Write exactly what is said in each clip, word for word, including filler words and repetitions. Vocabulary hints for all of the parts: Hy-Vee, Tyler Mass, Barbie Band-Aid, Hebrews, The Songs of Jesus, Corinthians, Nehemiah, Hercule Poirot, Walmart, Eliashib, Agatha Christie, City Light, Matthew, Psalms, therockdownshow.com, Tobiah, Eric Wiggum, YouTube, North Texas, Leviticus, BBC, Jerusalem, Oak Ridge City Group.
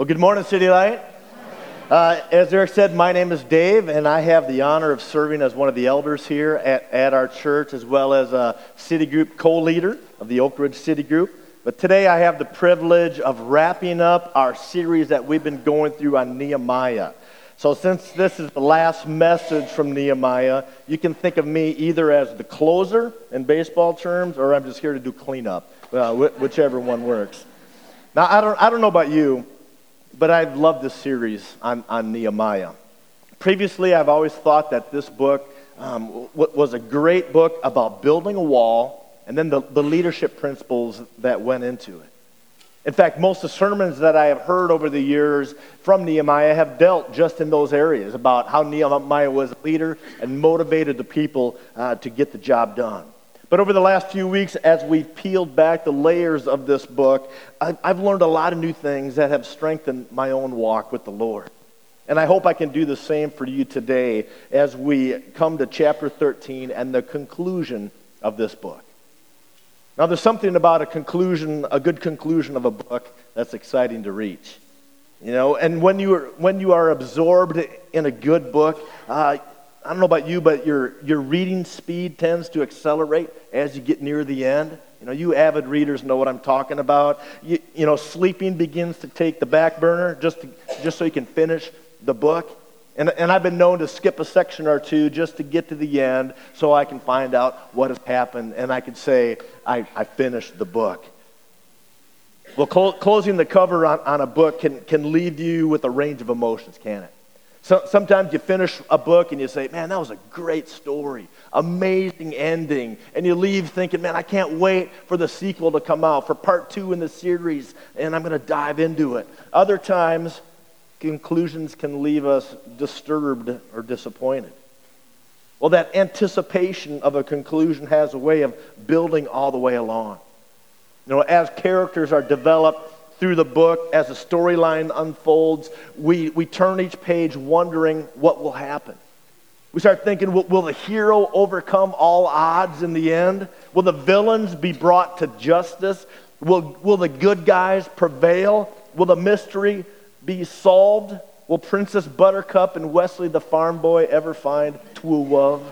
Well, good morning, City Light. Uh, as Eric said, my name is Dave, and I have the honor of serving as one of the elders here at, at our church, as well as a City Group co-leader of the Oak Ridge City Group. But today I have the privilege of wrapping up our series that we've been going through on Nehemiah. So since this is the last message from Nehemiah, you can think of me either as the closer in baseball terms, or I'm just here to do cleanup, uh, wh- whichever one works. Now, I don't, I don't know about you, but I've loved this series on, on Nehemiah. Previously, I've always thought that this book um, w- was a great book about building a wall and then the, the leadership principles that went into it. In fact, most of the sermons that I have heard over the years from Nehemiah have dealt just in those areas about how Nehemiah was a leader and motivated the people uh, to get the job done. But over the last few weeks, as we've peeled back the layers of this book, I've, I've learned a lot of new things that have strengthened my own walk with the Lord. And I hope I can do the same for you today as we come to chapter thirteen and the conclusion of this book. Now, there's something about a conclusion, a good conclusion of a book that's exciting to reach, you know. And when you are when you are absorbed in a good book, uh, I don't know about you, but your your reading speed tends to accelerate as you get near the end. You know, you avid readers know what I'm talking about. You, you know, sleeping begins to take the back burner just to, just so you can finish the book. And and I've been known to skip a section or two just to get to the end so I can find out what has happened and I can say, I, I finished the book. Well, cl- closing the cover on, on a book can, can leave you with a range of emotions, can it? So, sometimes you finish a book and you say, man, that was a great story, amazing ending. And you leave thinking, man, I can't wait for the sequel to come out, for part two in the series, and I'm going to dive into it. Other times, conclusions can leave us disturbed or disappointed. Well, that anticipation of a conclusion has a way of building all the way along. You know, as characters are developed through the book, as the storyline unfolds, we, we turn each page wondering what will happen. We start thinking, will, will the hero overcome all odds in the end? Will the villains be brought to justice? Will, will the good guys prevail? Will the mystery be solved? Will Princess Buttercup and Wesley the Farm Boy ever find true love?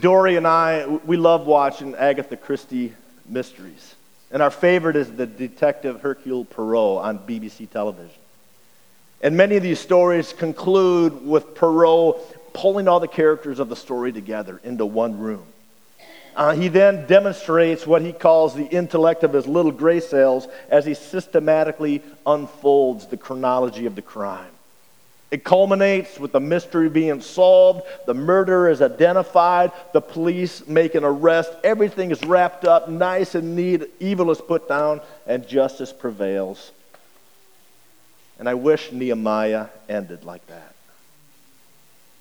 Dory and I, we love watching Agatha Christie mysteries. And our favorite is the detective Hercule Poirot on B B C television. And many of these stories conclude with Poirot pulling all the characters of the story together into one room. Uh, he then demonstrates what he calls the intellect of his little gray cells as he systematically unfolds the chronology of the crime. It culminates with the mystery being solved, the murderer is identified, the police make an arrest, everything is wrapped up nice and neat, evil is put down, and justice prevails. And I wish Nehemiah ended like that.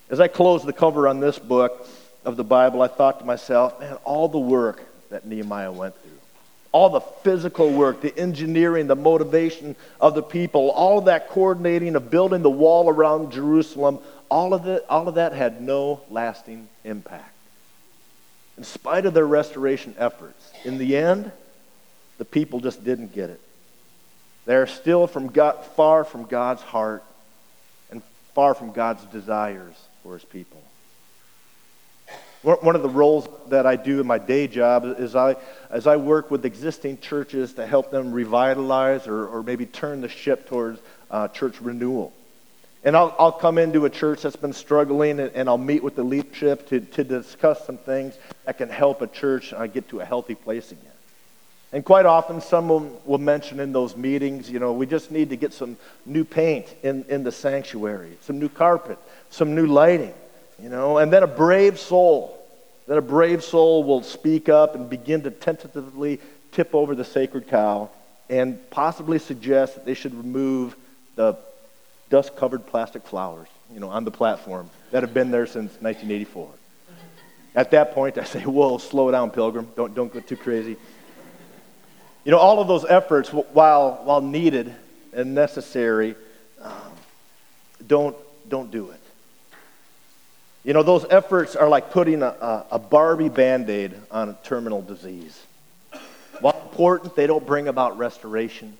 As I close the cover on this book of the Bible, I thought to myself, man, all the work that Nehemiah went through, all the physical work, the engineering, the motivation of the people, all of that coordinating of building the wall around Jerusalem, all of it, all of that had no lasting impact. In spite of their restoration efforts, in the end, the people just didn't get it. They're still from God, far from God's heart and far from God's desires for his people. One of the roles that I do in my day job is I, as I work with existing churches to help them revitalize or, or maybe turn the ship towards uh, church renewal. And I'll, I'll come into a church that's been struggling, and, and I'll meet with the leadership to, to discuss some things that can help a church uh, get to a healthy place again. And quite often someone will mention in those meetings, you know, we just need to get some new paint in, in the sanctuary, some new carpet, some new lighting. You know, and then a brave soul, then a brave soul will speak up and begin to tentatively tip over the sacred cow and possibly suggest that they should remove the dust-covered plastic flowers, you know, on the platform that have been there since nineteen eighty-four. At that point, I say, whoa, slow down, pilgrim. Don't, don't go too crazy. You know, all of those efforts, while, while needed and necessary, um, don't, don't do it. You know, those efforts are like putting a, a, a Barbie Band-Aid on a terminal disease. While important, they don't bring about restoration.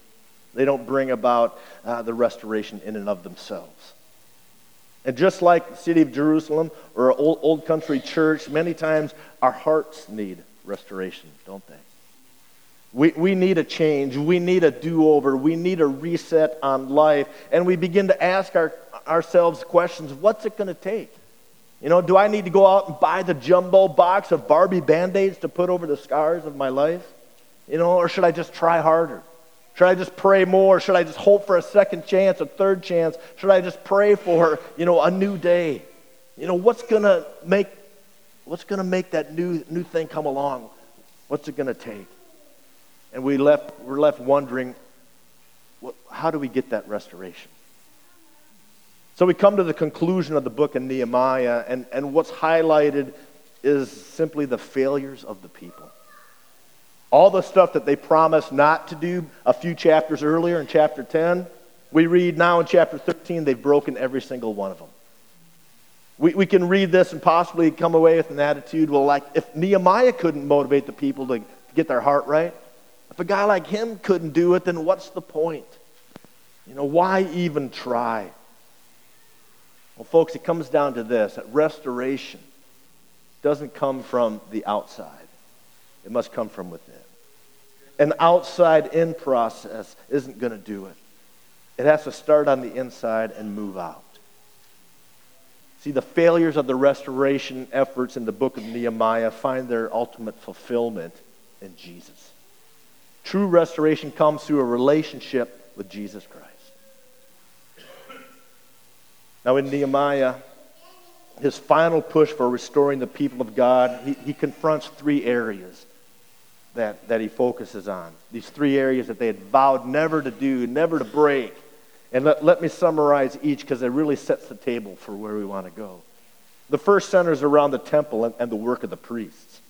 They don't bring about uh, the restoration in and of themselves. And just like the city of Jerusalem or an old, old country church, many times our hearts need restoration, don't they? We we need a change. We need a do-over. We need a reset on life. And we begin to ask our, ourselves questions, what's it going to take? You know, do I need to go out and buy the jumbo box of Barbie Band-Aids to put over the scars of my life? You know, or should I just try harder? Should I just pray more? Should I just hope for a second chance, a third chance? Should I just pray for, you know, a new day? You know, what's gonna make what's gonna make that new new thing come along? What's it gonna take? And we left we're left wondering, what, how do we get that restoration? So we come to the conclusion of the book of Nehemiah, and, and what's highlighted is simply the failures of the people. All the stuff that they promised not to do a few chapters earlier in chapter ten, we read now in chapter thirteen, they've broken every single one of them. We we can read this and possibly come away with an attitude, well, like, if Nehemiah couldn't motivate the people to get their heart right, if a guy like him couldn't do it, then what's the point? You know, why even try? Well, folks, it comes down to this, that restoration doesn't come from the outside. It must come from within. An outside-in process isn't going to do it. It has to start on the inside and move out. See, the failures of the restoration efforts in the book of Nehemiah find their ultimate fulfillment in Jesus. True restoration comes through a relationship with Jesus Christ. Now, in Nehemiah, his final push for restoring the people of God, he, he confronts three areas That, that he focuses on. These three areas that they had vowed never to do, never to break. And let, let me summarize each because it really sets the table for where we want to go. The first centers around the temple and, and the work of the priests.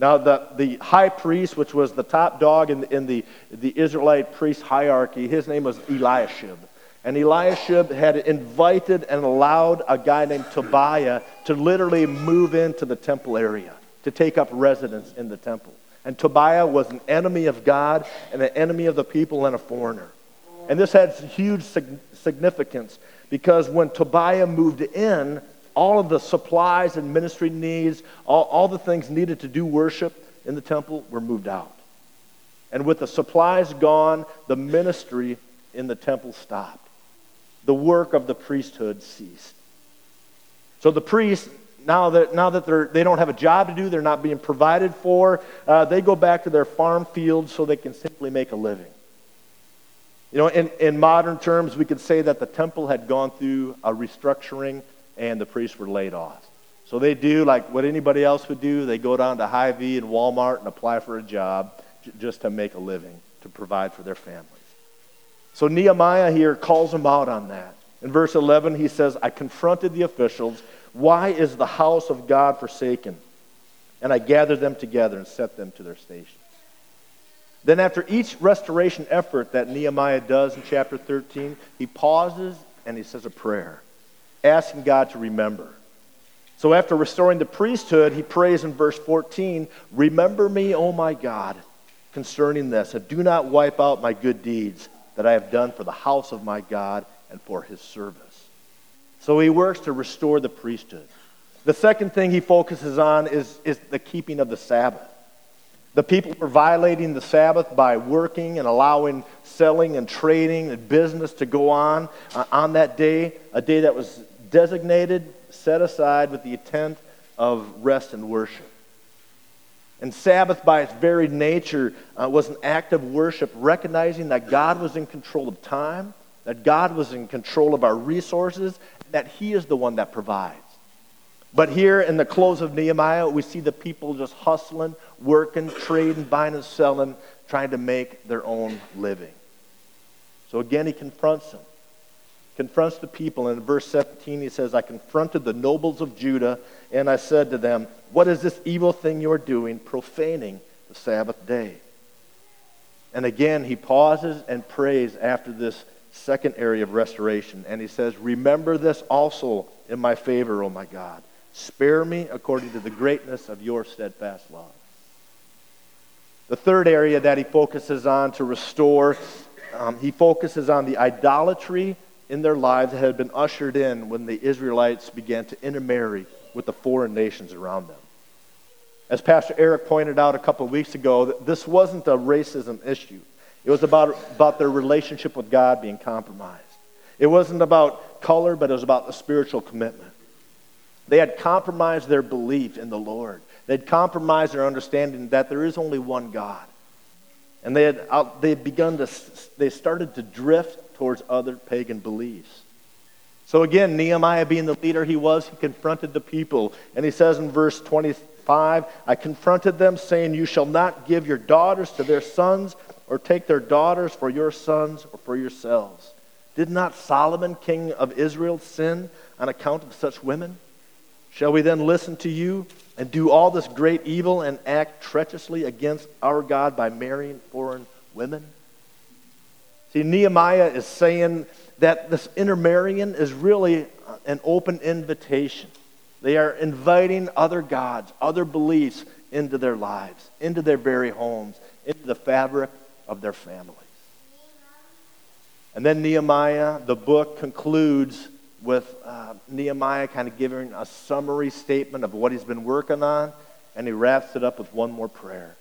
Now the, the high priest, which was the top dog in, in the, the Israelite priest hierarchy, his name was Eliashib. And Eliashib had invited and allowed a guy named Tobiah to literally move into the temple area, to take up residence in the temple. And Tobiah was an enemy of God and an enemy of the people and a foreigner. And this had huge significance because when Tobiah moved in, all of the supplies and ministry needs, all, all the things needed to do worship in the temple were moved out. And with the supplies gone, the ministry in the temple stopped. The work of the priesthood ceased. So the priests, Now that now that they're, they don't have a job to do, they're not being provided for, uh, they go back to their farm fields so they can simply make a living. You know, in, in modern terms, we could say that the temple had gone through a restructuring and the priests were laid off. So they do like what anybody else would do. They go down to Hy-Vee and Walmart and apply for a job j- just to make a living, to provide for their families. So Nehemiah here calls them out on that. In verse eleven, he says, I confronted the officials. Why is the house of God forsaken? And I gathered them together and set them to their stations. Then after each restoration effort that Nehemiah does in chapter thirteen, he pauses and he says a prayer, asking God to remember. So after restoring the priesthood, he prays in verse fourteen, remember me, O my God, concerning this, and do not wipe out my good deeds that I have done for the house of my God and for his service. So he works to restore the priesthood. The second thing he focuses on is, is the keeping of the Sabbath. The people were violating the Sabbath by working and allowing selling and trading and business to go on uh, on that day, a day that was designated, set aside with the intent of rest and worship. And Sabbath, by its very nature, uh, was an act of worship, recognizing that God was in control of time, that God was in control of our resources, that he is the one that provides. But here in the close of Nehemiah, we see the people just hustling, working, trading, buying and selling, trying to make their own living. So again, he confronts them, confronts the people. And in verse seventeen, he says, I confronted the nobles of Judah, and I said to them, what is this evil thing you are doing, profaning the Sabbath day? And again, he pauses and prays after this second area of restoration, and he says, remember this also in my favor, O my God. Spare me according to the greatness of your steadfast love. The third area that he focuses on to restore, um, he focuses on the idolatry in their lives that had been ushered in when the Israelites began to intermarry with the foreign nations around them. As Pastor Eric pointed out a couple of weeks ago, this wasn't a racism issue. It was about, about their relationship with God being compromised. It wasn't about color, but it was about the spiritual commitment. They had compromised their belief in the Lord. They'd compromised their understanding that there is only one God. And they had out, they'd begun to, they started to drift towards other pagan beliefs. So again, Nehemiah being the leader he was, he confronted the people. And he says in verse twenty-five, I confronted them, saying, you shall not give your daughters to their sons, or take their daughters for your sons or for yourselves. Did not Solomon, king of Israel, sin on account of such women? Shall we then listen to you and do all this great evil and act treacherously against our God by marrying foreign women? See, Nehemiah is saying that this intermarrying is really an open invitation. They are inviting other gods, other beliefs into their lives, into their very homes, into the fabric of their families. And then Nehemiah, the book concludes with uh, Nehemiah kind of giving a summary statement of what he's been working on, and he wraps it up with one more prayer.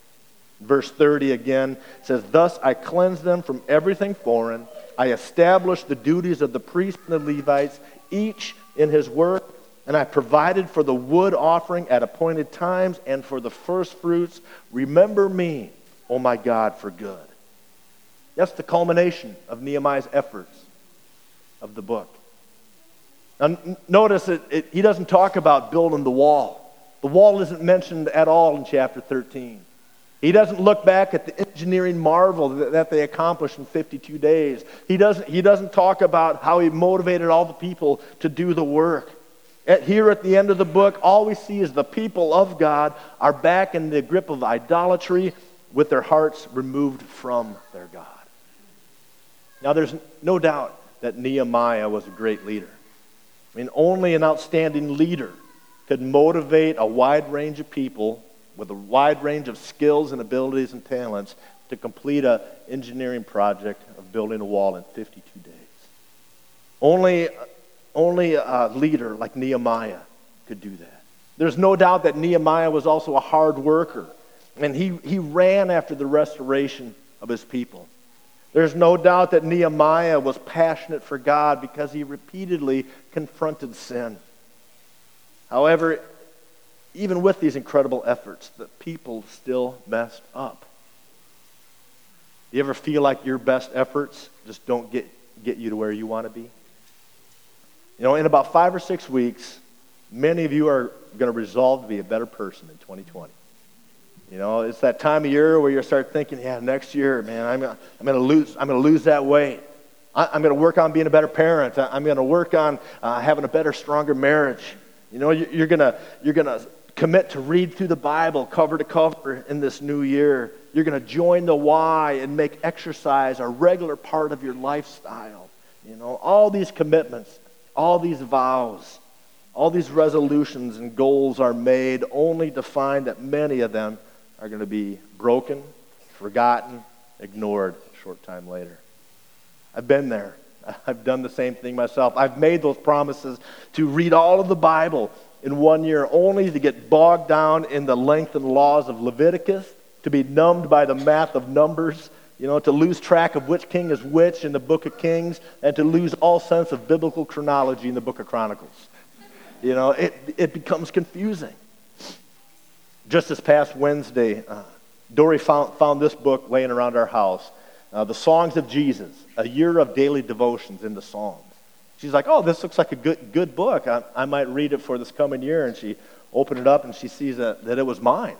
Verse thirty again says, thus I cleansed them from everything foreign. I established the duties of the priests and the Levites, each in his work, and I provided for the wood offering at appointed times and for the first fruits. Remember me, oh my God, for good. That's the culmination of Nehemiah's efforts of the book. Now, notice that it, he doesn't talk about building the wall. The wall isn't mentioned at all in chapter thirteen. He doesn't look back at the engineering marvel that, that they accomplished in fifty-two days. He doesn't, he doesn't talk about how he motivated all the people to do the work. At, here at the end of the book, all we see is the people of God are back in the grip of idolatry with their hearts removed from their God. Now, there's no doubt that Nehemiah was a great leader. I mean, only an outstanding leader could motivate a wide range of people with a wide range of skills and abilities and talents to complete an engineering project of building a wall in fifty-two days. Only, only a leader like Nehemiah could do that. There's no doubt that Nehemiah was also a hard worker, and he, he ran after the restoration of his people. There's no doubt that Nehemiah was passionate for God because he repeatedly confronted sin. However, even with these incredible efforts, the people still messed up. You ever feel like your best efforts just don't get, get you to where you want to be? You know, in about five or six weeks, many of you are going to resolve to be a better person in twenty twenty. You know, it's that time of year where you start thinking, yeah, next year, man, I'm gonna, I'm gonna lose, I'm gonna lose that weight. I, I'm gonna work on being a better parent. I, I'm gonna work on uh, having a better, stronger marriage. You know, you, you're gonna, you're gonna commit to read through the Bible cover to cover in this new year. You're gonna join the Y and make exercise a regular part of your lifestyle. You know, all these commitments, all these vows, all these resolutions and goals are made only to find that many of them are going to be broken, forgotten, ignored a short time later. I've been there. I've done the same thing myself. I've made those promises to read all of the Bible in one year only to get bogged down in the length and laws of Leviticus, to be numbed by the math of Numbers, you know, to lose track of which king is which in the book of Kings, and to lose all sense of biblical chronology in the book of Chronicles. You know, it, it becomes confusing. Just this past Wednesday, uh, Dory found, found this book laying around our house, uh, The Songs of Jesus, A Year of Daily Devotions in the Psalms. She's like, oh, this looks like a good good book. I, I might read it for this coming year. And she opened it up and she sees that, that it was mine,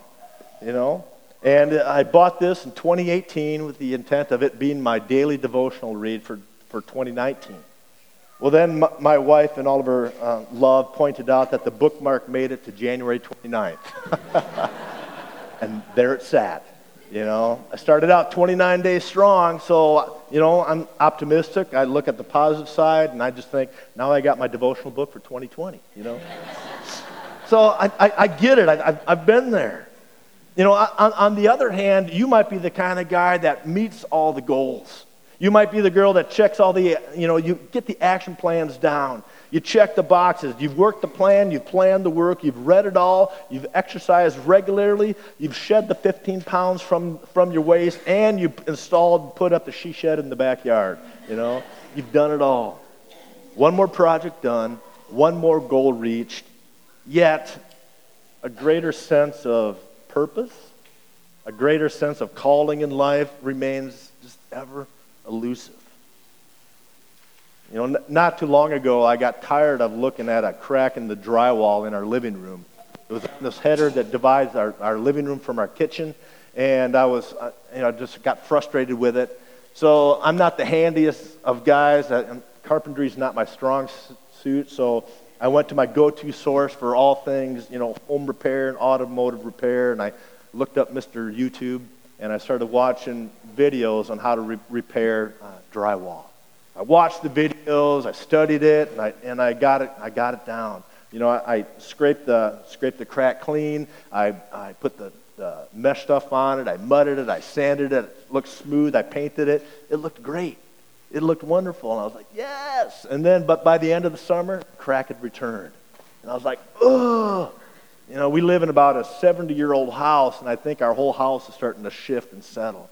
you know. And I bought this in twenty eighteen with the intent of it being my daily devotional read for, for twenty nineteen. Well, then my, my wife and all of her uh, love pointed out that the bookmark made it to January twenty-ninth. And there it sat, you know. I started out twenty-nine days strong, so, you know, I'm optimistic. I look at the positive side, and I just think, now I got my devotional book for twenty twenty, you know. So I, I, I get it. I, I've, I've been there. You know, on, on the other hand, you might be the kind of guy that meets all the goals. You might be the girl that checks all the, you know, you get the action plans down. You check the boxes. You've worked the plan. You've planned the work. You've read it all. You've exercised regularly. You've shed the fifteen pounds from, from your waist, and you installed, put up the she shed in the backyard. You know, you've done it all. One more project done. One more goal reached. Yet, a greater sense of purpose, a greater sense of calling in life remains just ever elusive. You know, not too long ago, I got tired of looking at a crack in the drywall in our living room. It was this header that divides our, our living room from our kitchen, and I was, you know, just got frustrated with it. So I'm not the handiest of guys. Carpentry's not my strong suit, so I went to my go-to source for all things, you know, home repair and automotive repair, and I looked up Mister YouTube, and I started watching videos on how to re- repair uh, drywall. I watched the videos, I studied it, and I and I got it. I got it down. You know, I, I scraped the scraped the crack clean. I, I put the, the mesh stuff on it. I mudded it. I sanded it. It looked smooth. I painted it. It looked great. It looked wonderful. And I was like, yes. And then, but by the end of the summer, crack had returned, and I was like, ugh. You know, we live in about a seventy-year-old house, and I think our whole house is starting to shift and settle.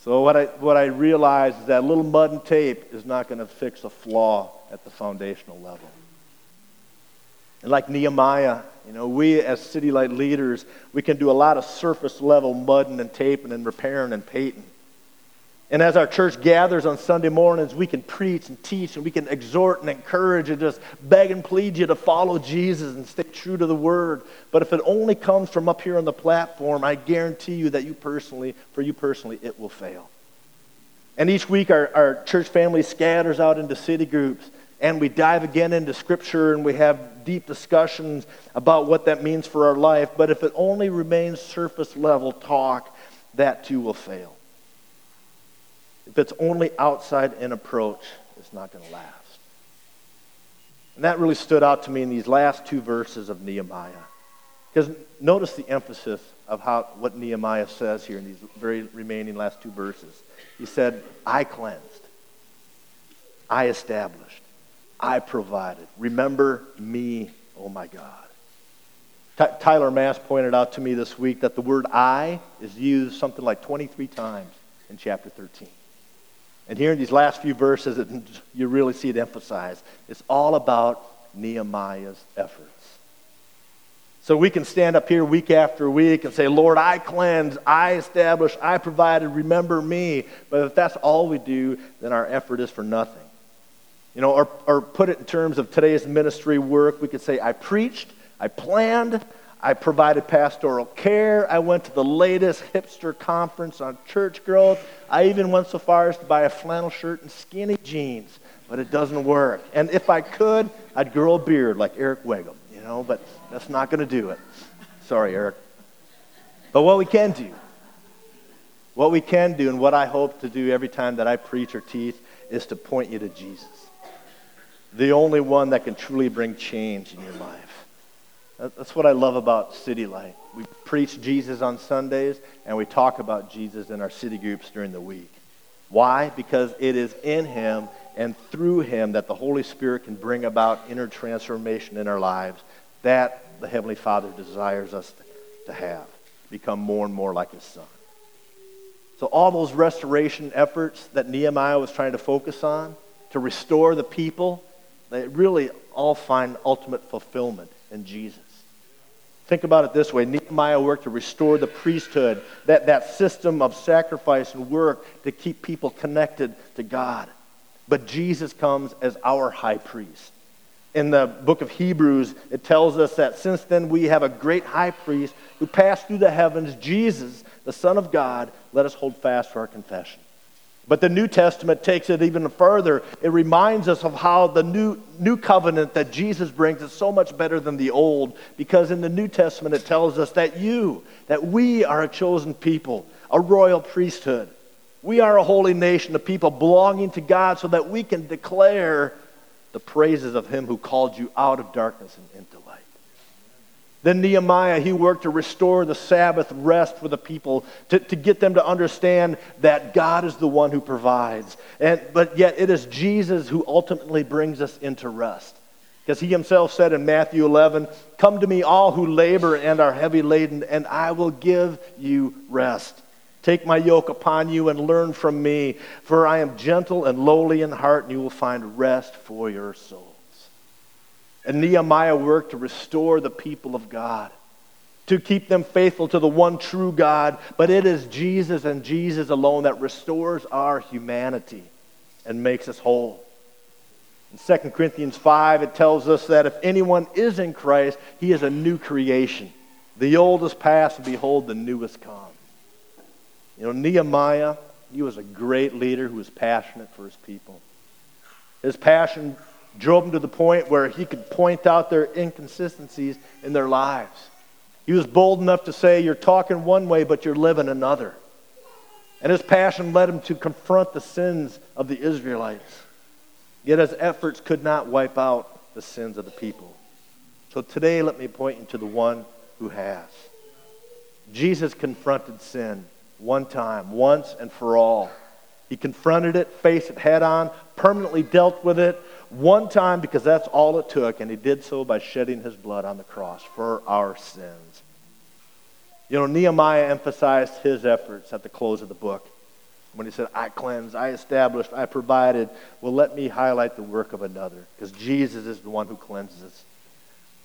So what I what I realized is that little mud and tape is not going to fix a flaw at the foundational level. And like Nehemiah, you know, we as City Light leaders, we can do a lot of surface level mudding and taping and repairing and painting. And as our church gathers on Sunday mornings, we can preach and teach, and we can exhort and encourage and just beg and plead you to follow Jesus and stay true to the Word. But if it only comes from up here on the platform, I guarantee you that you personally, for you personally, it will fail. And each week our, our church family scatters out into city groups, and we dive again into Scripture, and we have deep discussions about what that means for our life. But if it only remains surface-level talk, that too will fail. If it's only outside-in approach, it's not going to last. And that really stood out to me in these last two verses of Nehemiah. Because notice the emphasis of how what Nehemiah says here in these very remaining last two verses. He said, I cleansed, I established, I provided. Remember me, oh my God. T- Tyler Mass pointed out to me this week that the word I is used something like twenty-three times in chapter thirteen. And here in these last few verses, it, you really see it emphasized. It's all about Nehemiah's efforts. So we can stand up here week after week and say, Lord, I cleansed, I established, I provided, remember me. But if that's all we do, then our effort is for nothing. You know, or, or put it in terms of today's ministry work, we could say, I preached, I planned, I provided pastoral care. I went to the latest hipster conference on church growth. I even went so far as to buy a flannel shirt and skinny jeans, but it doesn't work. And if I could, I'd grow a beard like Eric Wiggum, you know, but that's not going to do it. Sorry, Eric. But what we can do, what we can do and what I hope to do every time that I preach or teach is to point you to Jesus, the only one that can truly bring change in your life. That's what I love about City Light. We preach Jesus on Sundays, and we talk about Jesus in our city groups during the week. Why? Because it is in Him and through Him that the Holy Spirit can bring about inner transformation in our lives that the Heavenly Father desires us to have, become more and more like His Son. So all those restoration efforts that Nehemiah was trying to focus on, to restore the people, they really all find ultimate fulfillment in Jesus. Think about it this way. Nehemiah worked to restore the priesthood, that, that system of sacrifice and work to keep people connected to God. But Jesus comes as our high priest. In the book of Hebrews, it tells us that since then we have a great high priest who passed through the heavens, Jesus, the Son of God. Let us hold fast to our confession. But the New Testament takes it even further. It reminds us of how the new new covenant that Jesus brings is so much better than the old, because in the New Testament it tells us that you, that we are a chosen people, a royal priesthood. We are a holy nation, a people belonging to God, so that we can declare the praises of Him who called you out of darkness and into light. Then Nehemiah, he worked to restore the Sabbath rest for the people, to, to get them to understand that God is the one who provides. And but yet it is Jesus who ultimately brings us into rest. Because he himself said in Matthew eleven, "Come to me all who labor and are heavy laden, and I will give you rest. Take my yoke upon you and learn from me, for I am gentle and lowly in heart, and you will find rest for your soul." And Nehemiah worked to restore the people of God, to keep them faithful to the one true God. But it is Jesus and Jesus alone that restores our humanity and makes us whole. In Second Corinthians five, it tells us that if anyone is in Christ, he is a new creation. The old is past, and behold, the new has come. You know, Nehemiah, he was a great leader who was passionate for his people. His passion drove him to the point where he could point out their inconsistencies in their lives. He was bold enough to say, "You're talking one way, but you're living another." And his passion led him to confront the sins of the Israelites. Yet his efforts could not wipe out the sins of the people. So today, let me point you to the one who has. Jesus confronted sin one time, once and for all. He confronted it, faced it head on, permanently dealt with it, one time, because that's all it took, and he did so by shedding his blood on the cross for our sins. You know, Nehemiah emphasized his efforts at the close of the book when he said, "I cleansed, I established, I provided." Well, let me highlight the work of another, because Jesus is the one who cleanses us.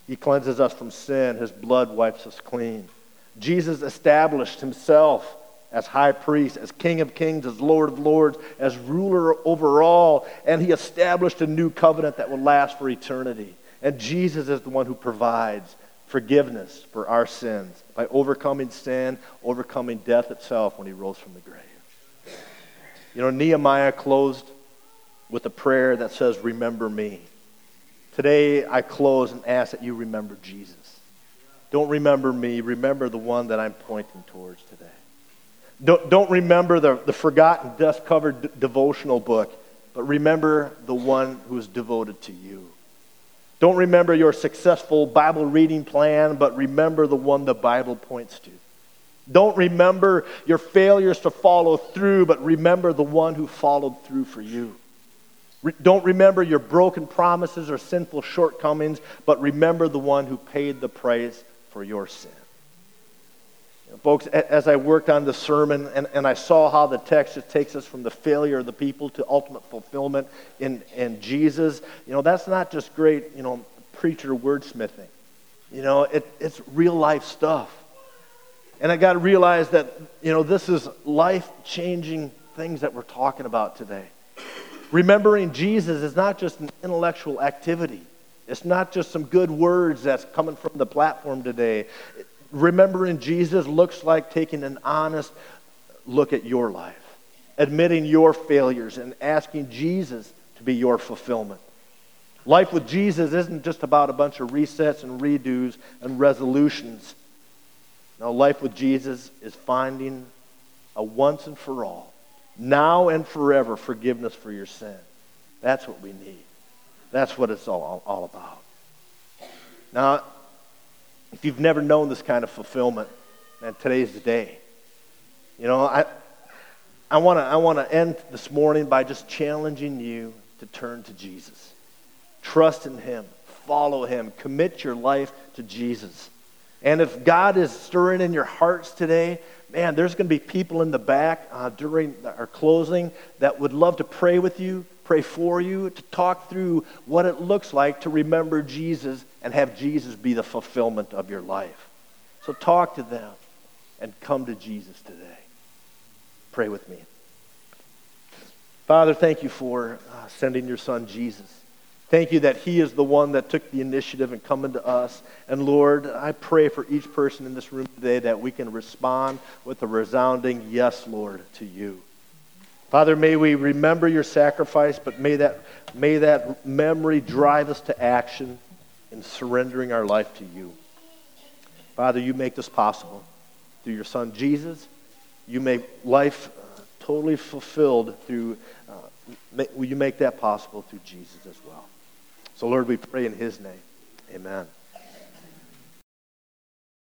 He cleanses us from sin. His blood wipes us clean. Jesus established himself as high priest, as king of kings, as lord of lords, as ruler over all. And he established a new covenant that will last for eternity. And Jesus is the one who provides forgiveness for our sins by overcoming sin, overcoming death itself when he rose from the grave. You know, Nehemiah closed with a prayer that says, "Remember me." Today I close and ask that you remember Jesus. Don't remember me, remember the one that I'm pointing towards today. Don't, don't remember the, the forgotten, dust-covered d- devotional book, but remember the one who is devoted to you. Don't remember your successful Bible reading plan, but remember the one the Bible points to. Don't remember your failures to follow through, but remember the one who followed through for you. Re- don't remember your broken promises or sinful shortcomings, but remember the one who paid the price for your sin. Folks, as I worked on the sermon and, and I saw how the text just takes us from the failure of the people to ultimate fulfillment in, in Jesus, you know, that's not just great, you know, preacher wordsmithing. You know, it, it's real life stuff. And I got to realize that, you know, this is life-changing things that we're talking about today. Remembering Jesus is not just an intellectual activity. It's not just some good words that's coming from the platform today. It, Remembering Jesus looks like taking an honest look at your life, admitting your failures, and asking Jesus to be your fulfillment. Life with Jesus isn't just about a bunch of resets and redos and resolutions. No, life with Jesus is finding a once and for all, now and forever forgiveness for your sin. That's what we need. That's what it's all, all about. Now, if you've never known this kind of fulfillment, man, today's the day. You know, I I want to I want to end this morning by just challenging you to turn to Jesus. Trust in him, follow him, commit your life to Jesus. And if God is stirring in your hearts today, man, there's going to be people in the back uh, during our closing that would love to pray with you, pray for you, to talk through what it looks like to remember Jesus and have Jesus be the fulfillment of your life. So talk to them and come to Jesus today. Pray with me. Father, thank you for uh, sending your son Jesus. Thank you that he is the one that took the initiative in coming to us. And Lord, I pray for each person in this room today that we can respond with a resounding yes, Lord, to you. Father, may we remember your sacrifice, but may that, may that memory drive us to action in surrendering our life to you. Father, you make this possible. Through your son Jesus, you make life uh, totally fulfilled through, uh, ma- you make that possible through Jesus as well. So Lord, we pray in his name. Amen.